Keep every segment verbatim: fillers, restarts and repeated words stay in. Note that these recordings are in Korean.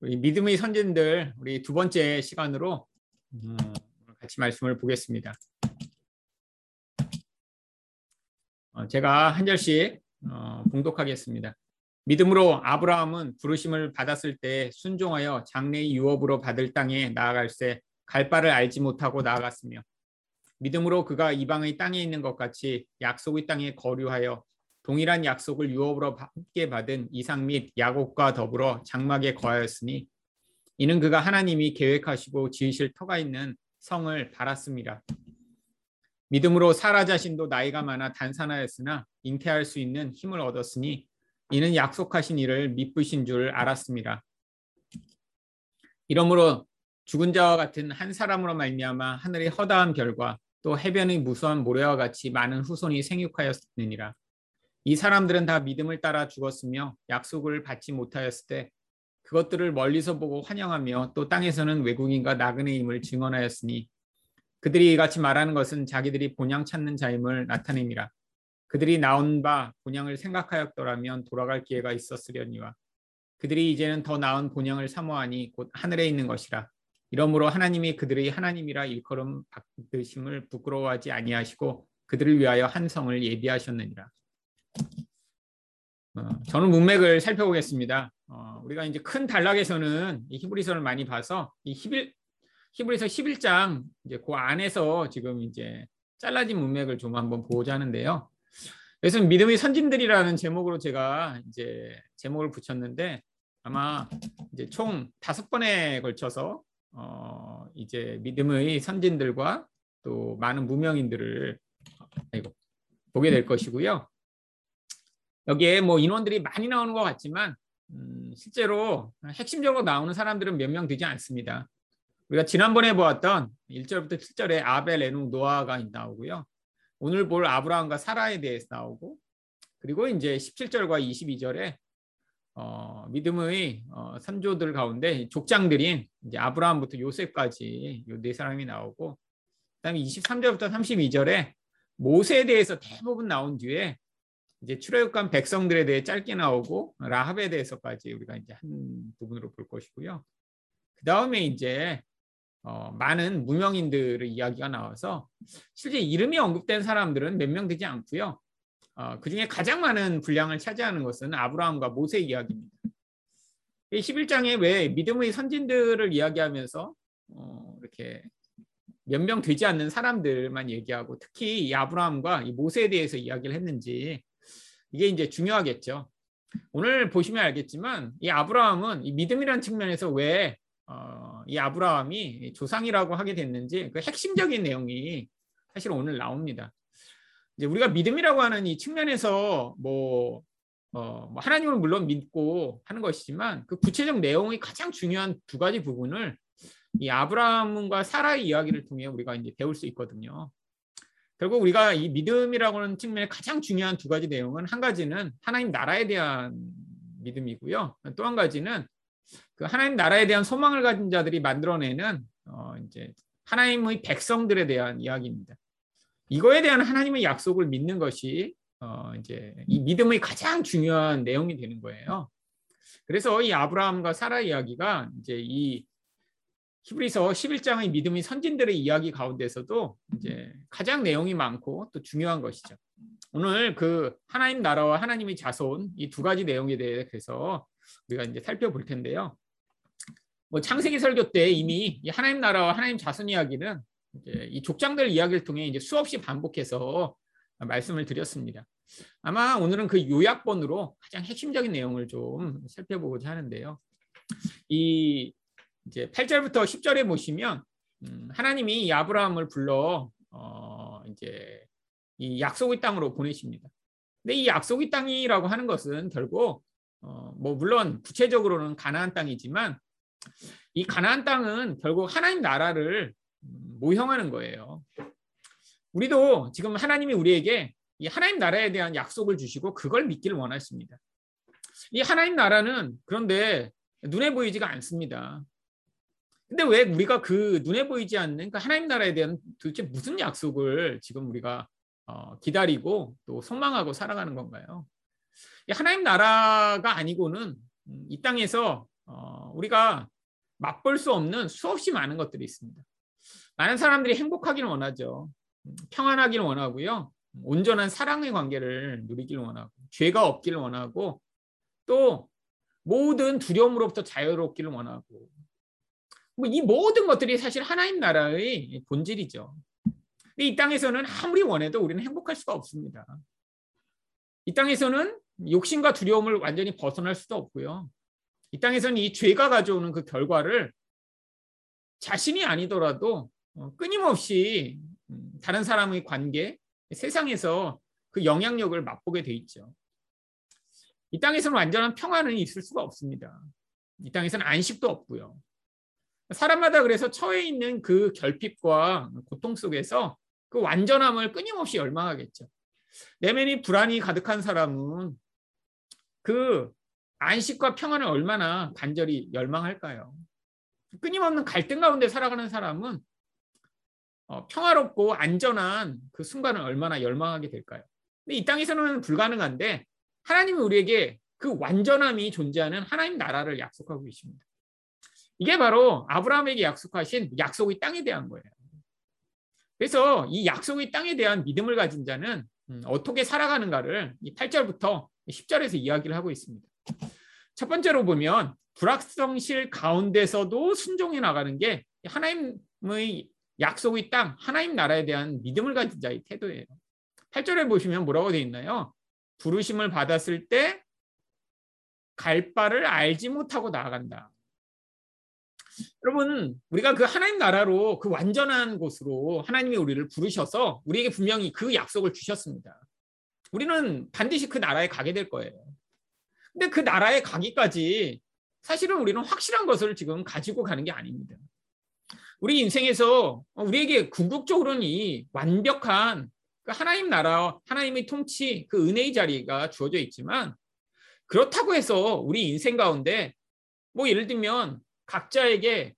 우리 믿음의 선진들 우리 두 번째 시간으로 같이 말씀을 보겠습니다. 제가 한 절씩 봉독하겠습니다. 믿음으로 아브라함은 부르심을 받았을 때 순종하여 장래의 유업으로 받을 땅에 나아갈새 갈 바를 알지 못하고 나아갔으며, 믿음으로 그가 이방의 땅에 있는 것 같이 약속의 땅에 거류하여 동일한 약속을 유업으로 함께 받은 이삭 및 야곱과 더불어 장막에 거하였으니, 이는 그가 하나님이 계획하시고 지으실 터가 있는 성을 바랐습니다. 믿음으로 사라 자신도 나이가 많아 단산하였으나 잉태할 수 있는 힘을 얻었으니, 이는 약속하신 이를 미쁘신 줄 알았습니다. 이러므로 죽은 자와 같은 한 사람으로 말미암아 하늘의 허다한 별과 또 해변의 무수한 모래와 같이 많은 후손이 생육하였느니라. 이 사람들은 다 믿음을 따라 죽었으며, 약속을 받지 못하였을 때 그것들을 멀리서 보고 환영하며 또 땅에서는 외국인과 나그네임을 증언하였으니, 그들이 이같이 말하는 것은 자기들이 본향 찾는 자임을 나타냅니다. 그들이 나온 바 본향을 생각하였더라면 돌아갈 기회가 있었으려니와, 그들이 이제는 더 나은 본향을 사모하니 곧 하늘에 있는 것이라. 이러므로 하나님이 그들의 하나님이라 일컬음 받으심을 부끄러워하지 아니하시고 그들을 위하여 한 성을 예비하셨느니라. 어, 저는 문맥을 살펴보겠습니다. 어, 우리가 이제 큰 단락에서는 이 히브리서를 많이 봐서 이 히빌, 히브리서 십일 장 이제 그 안에서 지금 이제 잘라진 문맥을 좀 한번 보자는데요. 그래서 믿음의 선진들이라는 제목으로 제가 이제 제목을 붙였는데, 아마 이제 총 다섯 번에 걸쳐서 어, 이제 믿음의 선진들과 또 많은 무명인들을 아이고, 보게 될 것이고요. 여기에 뭐 인원들이 많이 나오는 것 같지만 음, 실제로 핵심적으로 나오는 사람들은 몇 명 되지 않습니다. 우리가 지난번에 보았던 일 절부터 칠 절에 아벨, 에녹, 노아가 나오고요. 오늘 볼 아브라함과 사라에 대해서 나오고, 그리고 이제 십칠 절과 이십이 절에 어, 믿음의 어, 선조들 가운데 족장들인 이제 아브라함부터 요셉까지 요 네 사람이 나오고, 그다음에 이십삼 절부터 삼십이 절에 모세에 대해서 대부분 나온 뒤에 이제 출애굽한 백성들에 대해 짧게 나오고 라합에 대해서까지 우리가 이제 한 부분으로 볼 것이고요. 그 다음에 이제 어, 많은 무명인들의 이야기가 나와서 실제 이름이 언급된 사람들은 몇 명 되지 않고요. 어, 그중에 가장 많은 분량을 차지하는 것은 아브라함과 모세 이야기입니다. 이 십일 장에 왜 믿음의 선진들을 이야기하면서 어, 이렇게 몇 명 되지 않는 사람들만 얘기하고 특히 이 아브라함과 이 모세에 대해서 이야기를 했는지, 이게 이제 중요하겠죠. 오늘 보시면 알겠지만 이 아브라함은 이 믿음이라는 측면에서 왜 어, 이 아브라함이 조상이라고 하게 됐는지 그 핵심적인 내용이 사실 오늘 나옵니다. 이제 우리가 믿음이라고 하는 이 측면에서 뭐, 어, 뭐 하나님을 물론 믿고 하는 것이지만 그 구체적 내용이 가장 중요한 두 가지 부분을 이 아브라함과 사라의 이야기를 통해 우리가 이제 배울 수 있거든요. 결국 우리가 이 믿음이라고 하는 측면의 가장 중요한 두 가지 내용은, 한 가지는 하나님 나라에 대한 믿음이고요. 또 한 가지는 그 하나님 나라에 대한 소망을 가진 자들이 만들어내는 어 이제 하나님의 백성들에 대한 이야기입니다. 이거에 대한 하나님의 약속을 믿는 것이 어 이제 이 믿음의 가장 중요한 내용이 되는 거예요. 그래서 이 아브라함과 사라 이야기가 이제 이 히브리서 십일 장의 믿음의 선진들의 이야기 가운데서도 이제 가장 내용이 많고 또 중요한 것이죠. 오늘 그 하나님 나라와 하나님의 자손 이 두 가지 내용에 대해서 우리가 이제 살펴볼 텐데요. 뭐 창세기 설교 때 이미 이 하나님 나라와 하나님 자손 이야기는 이제 이 족장들 이야기를 통해 이제 수없이 반복해서 말씀을 드렸습니다. 아마 오늘은 그 요약본으로 가장 핵심적인 내용을 좀 살펴보고자 하는데요. 이 이제 팔 절부터 십 절에 보시면 음, 하나님이 이 아브라함을 불러 어, 이제 이 약속의 땅으로 보내십니다. 근데 이 약속의 땅이라고 하는 것은 결국 어, 뭐 물론 구체적으로는 가나안 땅이지만 이 가나안 땅은 결국 하나님 나라를 모형하는 거예요. 우리도 지금 하나님이 우리에게 이 하나님 나라에 대한 약속을 주시고 그걸 믿기를 원하십니다. 이 하나님 나라는 그런데 눈에 보이지가 않습니다. 근데 왜 우리가 그 눈에 보이지 않는 그 하나님 나라에 대한 도대체 무슨 약속을 지금 우리가 어 기다리고 또 소망하고 살아가는 건가요? 하나님 나라가 아니고는 이 땅에서 어 우리가 맛볼 수 없는 수없이 많은 것들이 있습니다. 많은 사람들이 행복하기를 원하죠. 평안하기를 원하고요. 온전한 사랑의 관계를 누리기를 원하고, 죄가 없기를 원하고, 또 모든 두려움으로부터 자유롭기를 원하고, 뭐 이 모든 것들이 사실 하나님 나라의 본질이죠. 근데 이 땅에서는 아무리 원해도 우리는 행복할 수가 없습니다. 이 땅에서는 욕심과 두려움을 완전히 벗어날 수도 없고요. 이 땅에서는 이 죄가 가져오는 그 결과를 자신이 아니더라도 끊임없이 다른 사람의 관계, 세상에서 그 영향력을 맛보게 돼 있죠. 이 땅에서는 완전한 평안은 있을 수가 없습니다. 이 땅에서는 안식도 없고요. 사람마다 그래서 처해 있는 그 결핍과 고통 속에서 그 완전함을 끊임없이 열망하겠죠. 내면이 불안이 가득한 사람은 그 안식과 평안을 얼마나 간절히 열망할까요? 끊임없는 갈등 가운데 살아가는 사람은 어, 평화롭고 안전한 그 순간을 얼마나 열망하게 될까요? 근데 이 땅에서는 불가능한데 하나님은 우리에게 그 완전함이 존재하는 하나님 나라를 약속하고 계십니다. 이게 바로 아브라함에게 약속하신 약속의 땅에 대한 거예요. 그래서 이 약속의 땅에 대한 믿음을 가진 자는 어떻게 살아가는가를 이 팔 절부터 십 절에서 이야기를 하고 있습니다. 첫 번째로 보면 불확실성 가운데서도 순종해 나가는 게 하나님의 약속의 땅, 하나님 나라에 대한 믿음을 가진 자의 태도예요. 팔 절에 보시면 뭐라고 되어 있나요? 부르심을 받았을 때 갈 바를 알지 못하고 나아간다. 여러분, 우리가 그 하나님 나라로, 그 완전한 곳으로 하나님이 우리를 부르셔서 우리에게 분명히 그 약속을 주셨습니다. 우리는 반드시 그 나라에 가게 될 거예요. 근데 그 나라에 가기까지 사실은 우리는 확실한 것을 지금 가지고 가는 게 아닙니다. 우리 인생에서 우리에게 궁극적으로는 이 완벽한 그 하나님 나라, 하나님의 통치, 그 은혜의 자리가 주어져 있지만, 그렇다고 해서 우리 인생 가운데 뭐 예를 들면 각자에게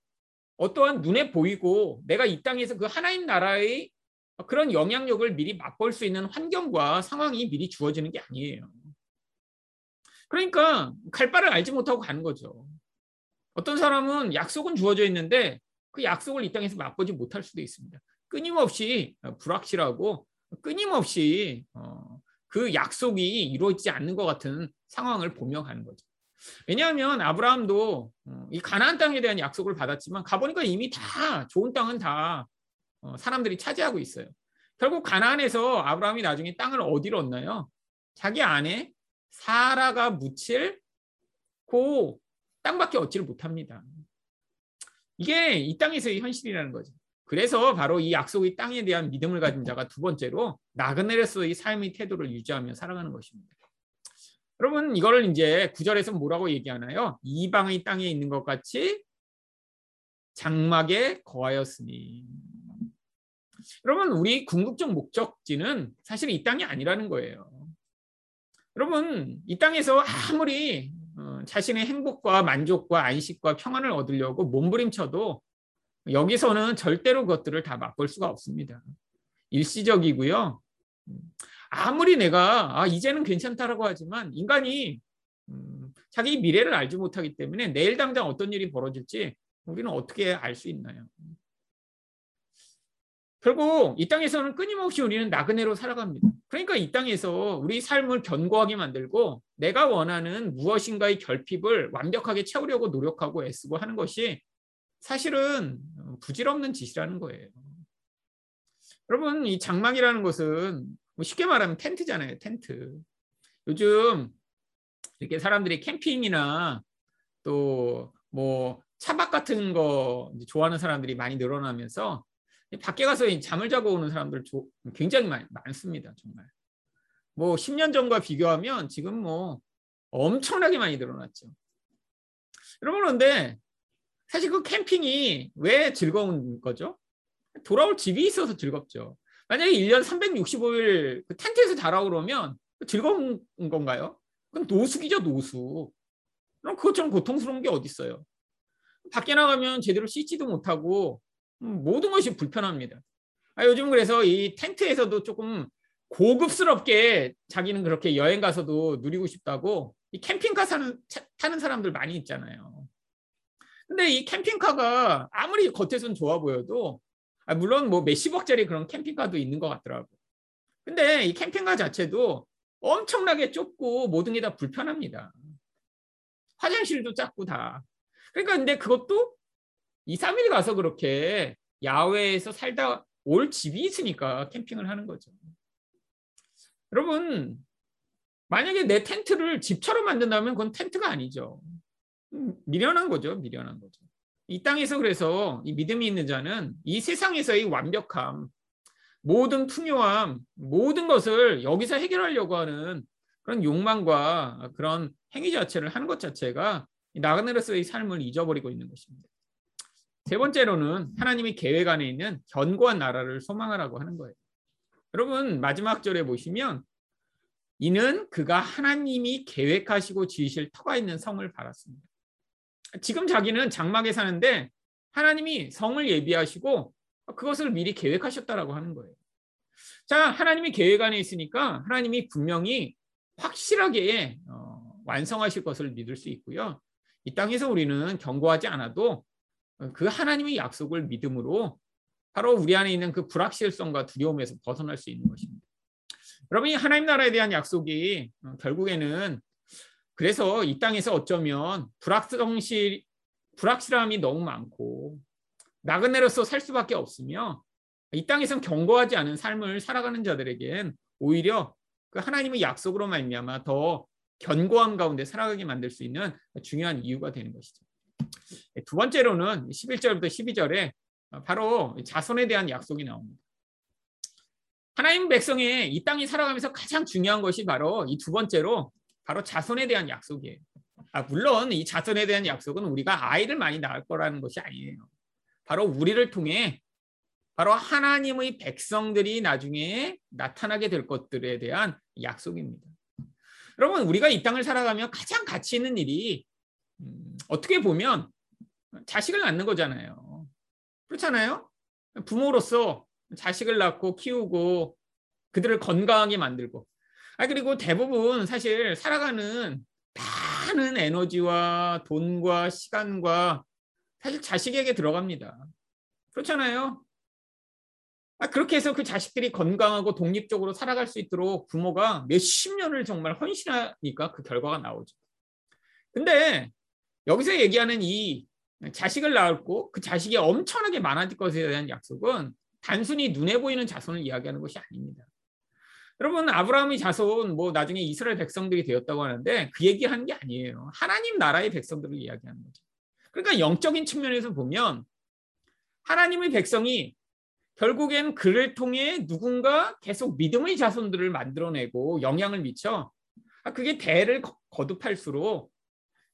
어떠한 눈에 보이고 내가 이 땅에서 그 하나님 나라의 그런 영향력을 미리 맛볼 수 있는 환경과 상황이 미리 주어지는 게 아니에요. 그러니까 갈 바를 알지 못하고 가는 거죠. 어떤 사람은 약속은 주어져 있는데 그 약속을 이 땅에서 맛보지 못할 수도 있습니다. 끊임없이 불확실하고 끊임없이 그 약속이 이루어지지 않는 것 같은 상황을 보며 가는 거죠. 왜냐하면 아브라함도 이 가나안 땅에 대한 약속을 받았지만 가보니까 이미 다 좋은 땅은 다 사람들이 차지하고 있어요. 결국 가나안에서 아브라함이 나중에 땅을 어디로 얻나요? 자기 아내 사라가 묻힐 그 땅밖에 얻지를 못합니다. 이게 이 땅에서의 현실이라는 거죠. 그래서 바로 이 약속의 땅에 대한 믿음을 가진 자가 두 번째로 나그네로서의 삶의 태도를 유지하며 살아가는 것입니다. 여러분, 이거를 이제 구 절에서 뭐라고 얘기하나요? 이방의 땅에 있는 것 같이 장막에 거하였으니. 여러분, 우리 궁극적 목적지는 사실 이 땅이 아니라는 거예요. 여러분, 이 땅에서 아무리 자신의 행복과 만족과 안식과 평안을 얻으려고 몸부림쳐도 여기서는 절대로 그것들을 다 맛볼 수가 없습니다. 일시적이고요. 아무리 내가 아, 이제는 괜찮다라고 하지만 인간이 음, 자기 미래를 알지 못하기 때문에 내일 당장 어떤 일이 벌어질지 우리는 어떻게 알 수 있나요? 결국 이 땅에서는 끊임없이 우리는 나그네로 살아갑니다. 그러니까 이 땅에서 우리 삶을 견고하게 만들고 내가 원하는 무엇인가의 결핍을 완벽하게 채우려고 노력하고 애쓰고 하는 것이 사실은 부질없는 짓이라는 거예요. 여러분, 이 장막이라는 것은 쉽게 말하면 텐트잖아요. 텐트. 요즘 이렇게 사람들이 캠핑이나 또 뭐 차박 같은 거 좋아하는 사람들이 많이 늘어나면서 밖에 가서 잠을 자고 오는 사람들 굉장히 많, 많습니다. 정말. 뭐 십 년 전과 비교하면 지금 뭐 엄청나게 많이 늘어났죠. 여러분, 그런데 사실 그 캠핑이 왜 즐거운 거죠? 돌아올 집이 있어서 즐겁죠. 만약에 일 년 삼백육십오 일 그 텐트에서 자라고 그러면 즐거운 건가요? 그럼 노숙이죠, 노숙. 그럼 그것처럼 고통스러운 게 어디 있어요? 밖에 나가면 제대로 씻지도 못하고 모든 것이 불편합니다. 아, 요즘 그래서 이 텐트에서도 조금 고급스럽게 자기는 그렇게 여행 가서도 누리고 싶다고 이 캠핑카 사는, 차, 타는 사람들 많이 있잖아요. 근데 이 캠핑카가 아무리 겉에선 좋아 보여도, 아 물론 뭐 몇십억짜리 그런 캠핑카도 있는 것 같더라고. 근데 이 캠핑카 자체도 엄청나게 좁고 모든 게 다 불편합니다. 화장실도 작고 다. 그러니까 근데 그것도 이, 삼 일 가서 그렇게 야외에서 살다 올 집이 있으니까 캠핑을 하는 거죠. 여러분, 만약에 내 텐트를 집처럼 만든다면 그건 텐트가 아니죠. 미련한 거죠. 미련한 거죠. 이 땅에서 그래서 이 믿음이 있는 자는 이 세상에서의 완벽함, 모든 풍요함, 모든 것을 여기서 해결하려고 하는 그런 욕망과 그런 행위 자체를 하는 것 자체가 나그네로서의 삶을 잊어버리고 있는 것입니다. 세 번째로는 하나님의 계획 안에 있는 견고한 나라를 소망하라고 하는 거예요. 여러분, 마지막 절에 보시면 이는 그가 하나님이 계획하시고 지으실 터가 있는 성을 바랐습니다. 지금 자기는 장막에 사는데 하나님이 성을 예비하시고 그것을 미리 계획하셨다라고 하는 거예요. 자, 하나님이 계획 안에 있으니까 하나님이 분명히 확실하게 완성하실 것을 믿을 수 있고요. 이 땅에서 우리는 경고하지 않아도 그 하나님의 약속을 믿음으로 바로 우리 안에 있는 그 불확실성과 두려움에서 벗어날 수 있는 것입니다. 여러분이 하나님 나라에 대한 약속이 결국에는 그래서 이 땅에서 어쩌면 불확실, 불확실함이 너무 많고 나그네로서 살 수밖에 없으며 이 땅에선 견고하지 않은 삶을 살아가는 자들에겐 오히려 그 하나님의 약속으로 말미암아 더 견고함 가운데 살아가게 만들 수 있는 중요한 이유가 되는 것이죠. 두 번째로는 십일 절부터 십이 절에 바로 자손에 대한 약속이 나옵니다. 하나님 백성의 이 땅이 살아가면서 가장 중요한 것이 바로 이 두 번째로 바로 자손에 대한 약속이에요. 아, 물론 이 자손에 대한 약속은 우리가 아이를 많이 낳을 거라는 것이 아니에요. 바로 우리를 통해 바로 하나님의 백성들이 나중에 나타나게 될 것들에 대한 약속입니다. 여러분, 우리가 이 땅을 살아가며 가장 가치 있는 일이 음, 어떻게 보면 자식을 낳는 거잖아요. 그렇잖아요? 부모로서 자식을 낳고 키우고 그들을 건강하게 만들고 아 그리고 대부분 사실 살아가는 많은 에너지와 돈과 시간과 사실 자식에게 들어갑니다. 그렇잖아요? 아 그렇게 해서 그 자식들이 건강하고 독립적으로 살아갈 수 있도록 부모가 몇십 년을 정말 헌신하니까 그 결과가 나오죠. 근데 여기서 얘기하는 이 자식을 낳았고 그 자식이 엄청나게 많아질 것에 대한 약속은 단순히 눈에 보이는 자손을 이야기하는 것이 아닙니다. 여러분, 아브라함의 자손, 뭐 나중에 이스라엘 백성들이 되었다고 하는데 그 얘기하는 게 아니에요. 하나님 나라의 백성들을 이야기하는 거죠. 그러니까 영적인 측면에서 보면 하나님의 백성이 결국엔 그를 통해 누군가 계속 믿음의 자손들을 만들어내고 영향을 미쳐 그게 대를 거듭할수록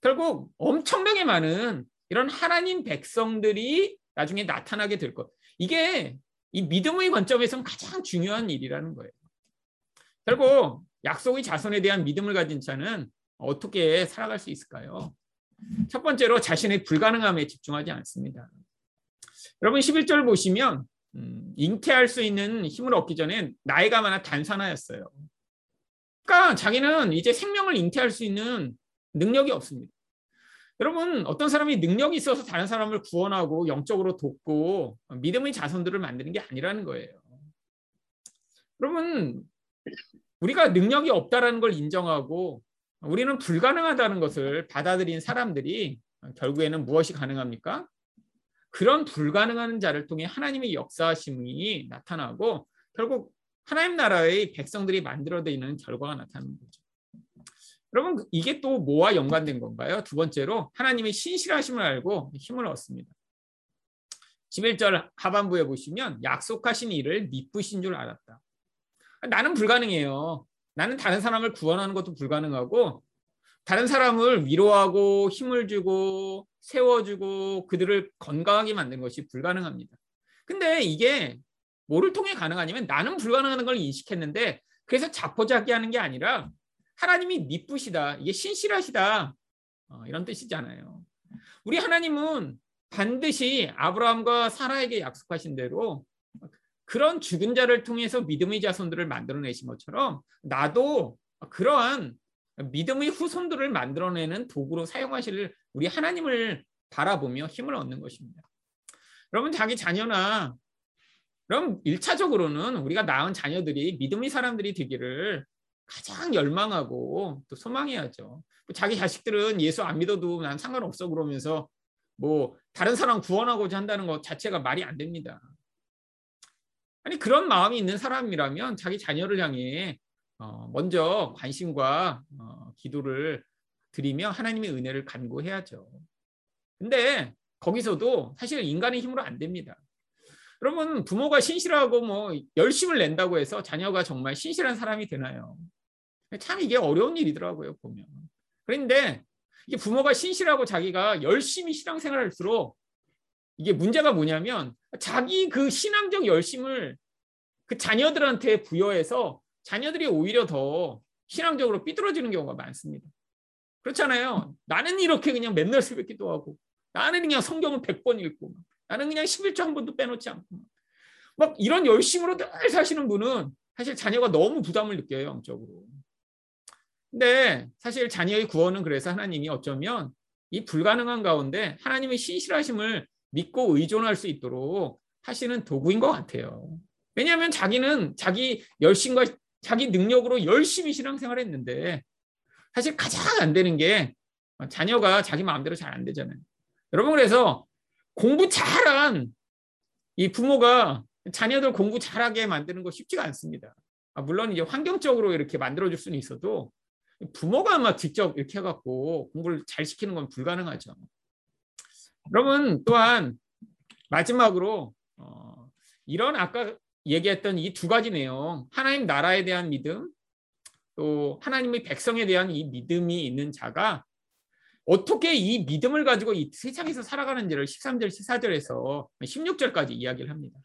결국 엄청나게 많은 이런 하나님 백성들이 나중에 나타나게 될 것. 이게 이 믿음의 관점에서는 가장 중요한 일이라는 거예요. 결국 약속의 자손에 대한 믿음을 가진 자는 어떻게 살아갈 수 있을까요? 첫 번째로 자신의 불가능함에 집중하지 않습니다. 여러분 십일 절 보시면 음, 잉태할 수 있는 힘을 얻기 전에 나이가 많아 단사나였어요. 그러니까 자기는 이제 생명을 잉태할 수 있는 능력이 없습니다. 여러분 어떤 사람이 능력이 있어서 다른 사람을 구원하고 영적으로 돕고 믿음의 자손들을 만드는 게 아니라는 거예요. 여러분 우리가 능력이 없다라는 걸 인정하고 우리는 불가능하다는 것을 받아들인 사람들이 결국에는 무엇이 가능합니까? 그런 불가능한 자를 통해 하나님의 역사심이 나타나고 결국 하나님 나라의 백성들이 만들어내는 결과가 나타나는 거죠. 여러분 이게 또 뭐와 연관된 건가요? 두 번째로 하나님의 신실하심을 알고 힘을 얻습니다. 십일 절 하반부에 보시면 약속하신 일을 미쁘신 줄 알았다. 나는 불가능해요. 나는 다른 사람을 구원하는 것도 불가능하고 다른 사람을 위로하고 힘을 주고 세워주고 그들을 건강하게 만드는 것이 불가능합니다. 근데 이게 뭐를 통해 가능하냐면 나는 불가능한 걸 인식했는데 그래서 자포자기하는 게 아니라 하나님이 미쁘시다, 이게 신실하시다 어, 이런 뜻이잖아요. 우리 하나님은 반드시 아브라함과 사라에게 약속하신 대로 그런 죽은 자를 통해서 믿음의 자손들을 만들어내신 것처럼 나도 그러한 믿음의 후손들을 만들어내는 도구로 사용하실 우리 하나님을 바라보며 힘을 얻는 것입니다. 여러분, 자기 자녀나 그럼 일차적으로는 우리가 낳은 자녀들이 믿음의 사람들이 되기를 가장 열망하고 또 소망해야죠. 자기 자식들은 예수 안 믿어도 난 상관없어 그러면서 뭐 다른 사람 구원하고자 한다는 것 자체가 말이 안 됩니다. 아니, 그런 마음이 있는 사람이라면 자기 자녀를 향해 먼저 관심과 기도를 드리며 하나님의 은혜를 간구해야죠. 근데 거기서도 사실 인간의 힘으로 안 됩니다. 여러분, 부모가 신실하고 뭐 열심을 낸다고 해서 자녀가 정말 신실한 사람이 되나요? 참 이게 어려운 일이더라고요, 보면. 그런데 이게 부모가 신실하고 자기가 열심히 신앙생활을 할수록 이게 문제가 뭐냐면 자기 그 신앙적 열심을 그 자녀들한테 부여해서 자녀들이 오히려 더 신앙적으로 삐뚤어지는 경우가 많습니다. 그렇잖아요. 나는 이렇게 그냥 맨날 새벽 기도하고 나는 그냥 성경을 백 번 읽고 나는 그냥 십일조 한 번도 빼놓지 않고 막 이런 열심으로 늘 사시는 분은 사실 자녀가 너무 부담을 느껴요, 영적으로. 근데 사실 자녀의 구원은 그래서 하나님이 어쩌면 이 불가능한 가운데 하나님의 신실하심을 믿고 의존할 수 있도록 하시는 도구인 것 같아요. 왜냐하면 자기는 자기 열심과 자기 능력으로 열심히 신앙생활을 했는데 사실 가장 안 되는 게 자녀가 자기 마음대로 잘 안 되잖아요. 여러분, 그래서 공부 잘한 이 부모가 자녀들 공부 잘하게 만드는 거 쉽지가 않습니다. 물론 이제 환경적으로 이렇게 만들어줄 수는 있어도 부모가 아마 직접 이렇게 해갖고 공부를 잘 시키는 건 불가능하죠. 여러분, 또한 마지막으로 어, 이런 아까 얘기했던 이 두 가지 내용, 하나님 나라에 대한 믿음, 또 하나님의 백성에 대한 이 믿음이 있는 자가 어떻게 이 믿음을 가지고 이 세상에서 살아가는지를 십삼 절, 십사 절에서 십육 절까지 이야기를 합니다.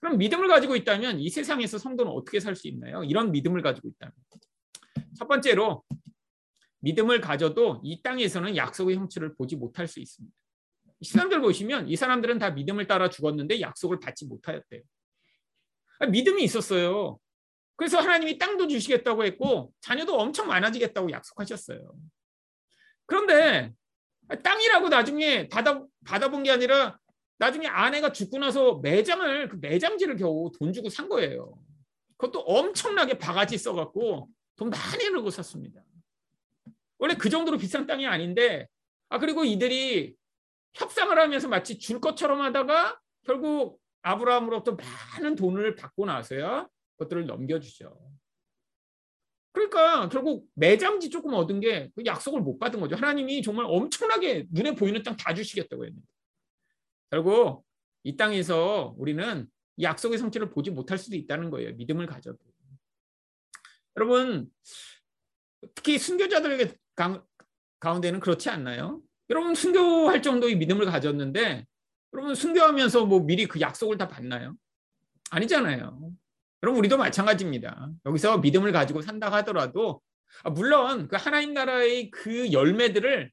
그럼 믿음을 가지고 있다면 이 세상에서 성도는 어떻게 살 수 있나요? 이런 믿음을 가지고 있다면. 첫 번째로, 믿음을 가져도 이 땅에서는 약속의 형체를 보지 못할 수 있습니다. 십삼 절 보시면 이 사람들은 다 믿음을 따라 죽었는데 약속을 받지 못하였대요. 믿음이 있었어요. 그래서 하나님이 땅도 주시겠다고 했고 자녀도 엄청 많아지겠다고 약속하셨어요. 그런데 땅이라고 나중에 받아, 받아본 게 아니라 나중에 아내가 죽고 나서 매장을, 그 매장지를 겨우 돈 주고 산 거예요. 그것도 엄청나게 바가지 써갖고 돈 많이 내고 샀습니다. 원래 그 정도로 비싼 땅이 아닌데, 아, 그리고 이들이 협상을 하면서 마치 줄 것처럼 하다가 결국 아브라함으로부터 많은 돈을 받고 나서야 그것들을 넘겨주죠. 그러니까 결국 매장지 조금 얻은 게 약속을 못 받은 거죠. 하나님이 정말 엄청나게 눈에 보이는 땅 다 주시겠다고 했는데 결국 이 땅에서 우리는 약속의 성취를 보지 못할 수도 있다는 거예요, 믿음을 가져도. 여러분, 특히 순교자들 가운데는 그렇지 않나요? 여러분, 순교할 정도의 믿음을 가졌는데 여러분, 순교하면서 뭐 미리 그 약속을 다 받나요? 아니잖아요. 여러분, 우리도 마찬가지입니다. 여기서 믿음을 가지고 산다 하더라도 물론 그 하나님 나라의 그 열매들을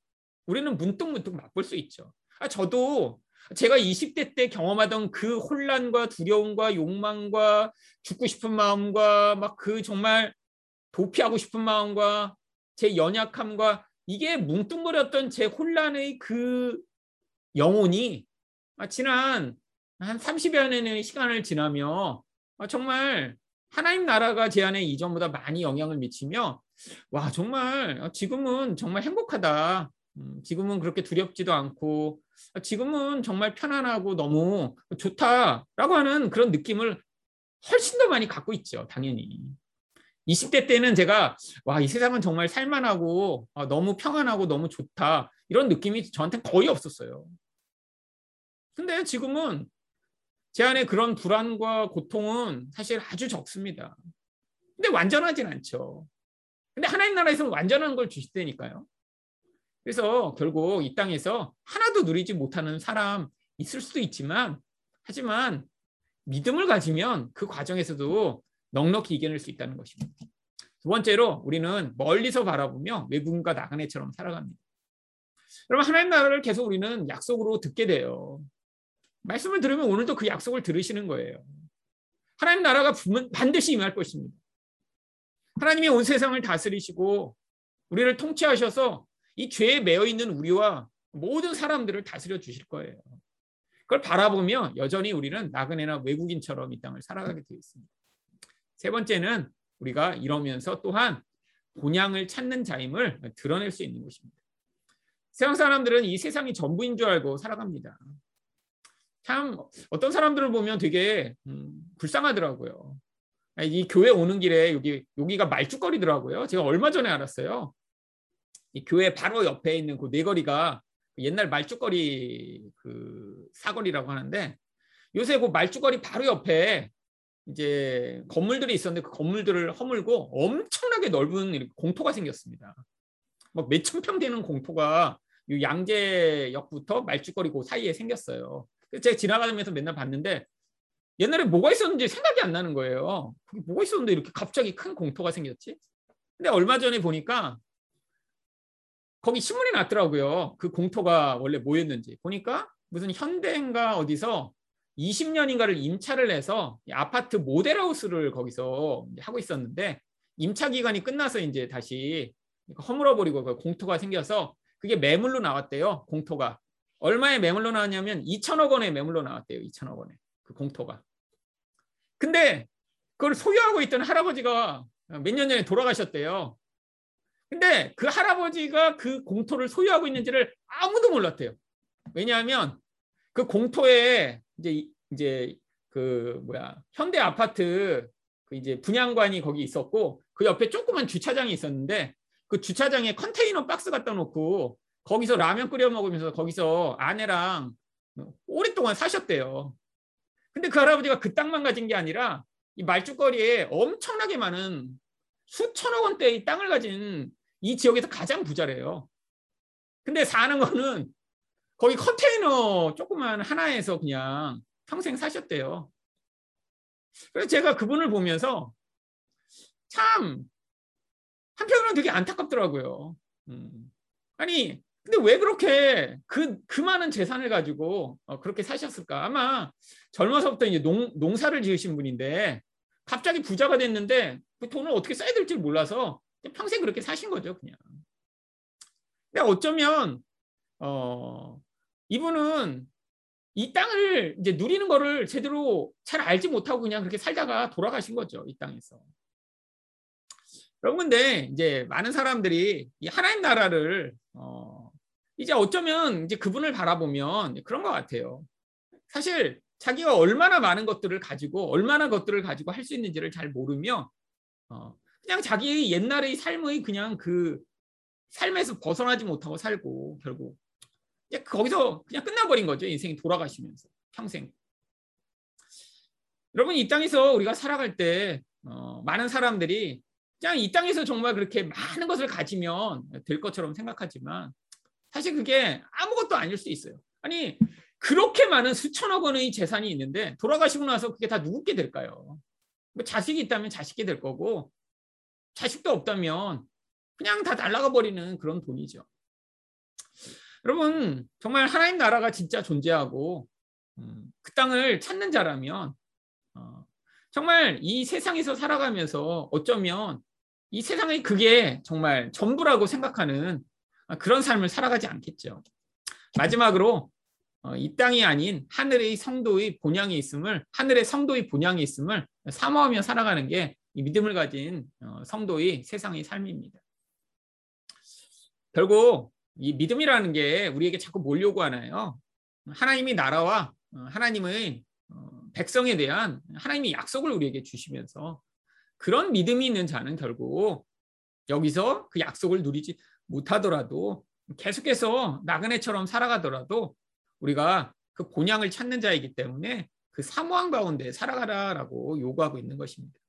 우리는 문득문득 맛볼 수 있죠. 아, 저도 제가 이십 대 때 경험하던 그 혼란과 두려움과 욕망과 죽고 싶은 마음과 막 그 정말 도피하고 싶은 마음과 제 연약함과 이게 뭉뚱거렸던 제 혼란의 그 영혼이 지난 한 삼십여 년의 시간을 지나며 정말 하나님 나라가 제 안에 이전보다 많이 영향을 미치며, 와, 정말 지금은 정말 행복하다. 지금은 그렇게 두렵지도 않고 지금은 정말 편안하고 너무 좋다라고 하는 그런 느낌을 훨씬 더 많이 갖고 있죠, 당연히. 이십 대 때는 제가 와, 이 세상은 정말 살만하고 너무 평안하고 너무 좋다 이런 느낌이 저한테 거의 없었어요. 근데 지금은 제 안에 그런 불안과 고통은 사실 아주 적습니다. 근데 완전하진 않죠. 근데 하나님 나라에서는 완전한 걸 주시다니까요. 그래서 결국 이 땅에서 하나도 누리지 못하는 사람 있을 수도 있지만, 하지만 믿음을 가지면 그 과정에서도 넉넉히 이겨낼 수 있다는 것입니다. 두 번째로, 우리는 멀리서 바라보며 외국인과 나그네처럼 살아갑니다. 여러분, 하나님 나라를 계속 우리는 약속으로 듣게 돼요. 말씀을 들으면 오늘도 그 약속을 들으시는 거예요. 하나님 나라가 반드시 임할 것입니다. 하나님이 온 세상을 다스리시고 우리를 통치하셔서 이 죄에 매여 있는 우리와 모든 사람들을 다스려 주실 거예요. 그걸 바라보며 여전히 우리는 나그네나 외국인처럼 이 땅을 살아가게 되어 있습니다. 세 번째는 우리가 이러면서 또한 본향을 찾는 자임을 드러낼 수 있는 것입니다. 세상 사람들은 이 세상이 전부인 줄 알고 살아갑니다. 참 어떤 사람들을 보면 되게 음, 불쌍하더라고요. 이 교회 오는 길에 여기, 여기가 말죽거리더라고요. 제가 얼마 전에 알았어요. 이 교회 바로 옆에 있는 그 네거리가 옛날 말죽거리 그 사거리라고 하는데, 요새 그 말죽거리 바로 옆에 이제 건물들이 있었는데 그 건물들을 허물고 엄청나게 넓은 공터가 생겼습니다. 막 몇천 평 되는 공터가 이 양재역부터 말죽거리 그 사이에 생겼어요. 제가 지나가면서 맨날 봤는데 옛날에 뭐가 있었는지 생각이 안 나는 거예요. 그게 뭐가 있었는데 이렇게 갑자기 큰 공터가 생겼지? 근데 얼마 전에 보니까 거기 신문이 났더라고요. 그 공터가 원래 뭐였는지. 보니까 무슨 현대인가 어디서 이십 년인가를 임차를 해서 아파트 모델하우스를 거기서 하고 있었는데 임차 기간이 끝나서 이제 다시 허물어버리고 공터가 생겨서 그게 매물로 나왔대요. 공터가. 얼마에 매물로 나왔냐면 이천억 원에 매물로 나왔대요. 이천억 원에. 그 공터가. 근데 그걸 소유하고 있던 할아버지가 몇 년 전에 돌아가셨대요. 근데 그 할아버지가 그 공터를 소유하고 있는지를 아무도 몰랐대요. 왜냐하면 그 공터에 이제 이제 그 뭐야 현대 아파트 그 이제 분양관이 거기 있었고 그 옆에 조그만 주차장이 있었는데 그 주차장에 컨테이너 박스 갖다 놓고 거기서 라면 끓여 먹으면서 거기서 아내랑 오랫동안 사셨대요. 근데 그 할아버지가 그 땅만 가진 게 아니라 이 말죽거리에 엄청나게 많은 수천억 원대의 땅을 가진 이 지역에서 가장 부자래요. 근데 사는 거는 거기 컨테이너 조그만 하나에서 그냥 평생 사셨대요. 그래서 제가 그분을 보면서 참 한편으로는 되게 안타깝더라고요. 음. 아니 근데 왜 그렇게 그, 그 많은 재산을 가지고 그렇게 사셨을까? 아마 젊어서부터 이제 농, 농사를 지으신 분인데 갑자기 부자가 됐는데 그 돈을 어떻게 써야 될지 몰라서 평생 그렇게 사신 거죠, 그냥. 근데 어쩌면 어, 이분은 이 땅을 이제 누리는 거를 제대로 잘 알지 못하고 그냥 그렇게 살다가 돌아가신 거죠, 이 땅에서. 여러분, 근데 이제 많은 사람들이 이 하나님 나라를 어, 이제 어쩌면 이제 그분을 바라보면 그런 것 같아요. 사실 자기가 얼마나 많은 것들을 가지고 얼마나 것들을 가지고 할 수 있는지를 잘 모르며 어, 그냥 자기의 옛날의 삶의 그냥 그 삶에서 벗어나지 못하고 살고 결국 이제 거기서 그냥 끝나버린 거죠. 인생이 돌아가시면서 평생. 여러분, 이 땅에서 우리가 살아갈 때 어, 많은 사람들이 그냥 이 땅에서 정말 그렇게 많은 것을 가지면 될 것처럼 생각하지만 사실 그게 아무것도 아닐 수 있어요. 아니 그렇게 많은 수천억 원의 재산이 있는데 돌아가시고 나서 그게 다 누구께 될까요? 뭐 자식이 있다면 자식께 될 거고 자식도 없다면 그냥 다 날아가 버리는 그런 돈이죠. 여러분, 정말 하나님 나라가 진짜 존재하고 그 땅을 찾는 자라면 정말 이 세상에서 살아가면서 어쩌면 이 세상에 그게 정말 전부라고 생각하는 그런 삶을 살아가지 않겠죠. 마지막으로 이 땅이 아닌 하늘의 성도의 본향이 있음을 하늘의 성도의 본향이 있음을 사모하며 살아가는 게 이 믿음을 가진 성도의 세상의 삶입니다. 결국 이 믿음이라는 게 우리에게 자꾸 뭘 요구하나요? 하나님의 나라와 하나님의 백성에 대한 하나님의 약속을 우리에게 주시면서 그런 믿음이 있는 자는 결국 여기서 그 약속을 누리지 못하더라도 계속해서 나그네처럼 살아가더라도 우리가 그 본향을 찾는 자이기 때문에 그 사모함 가운데 살아가라라고 요구하고 있는 것입니다.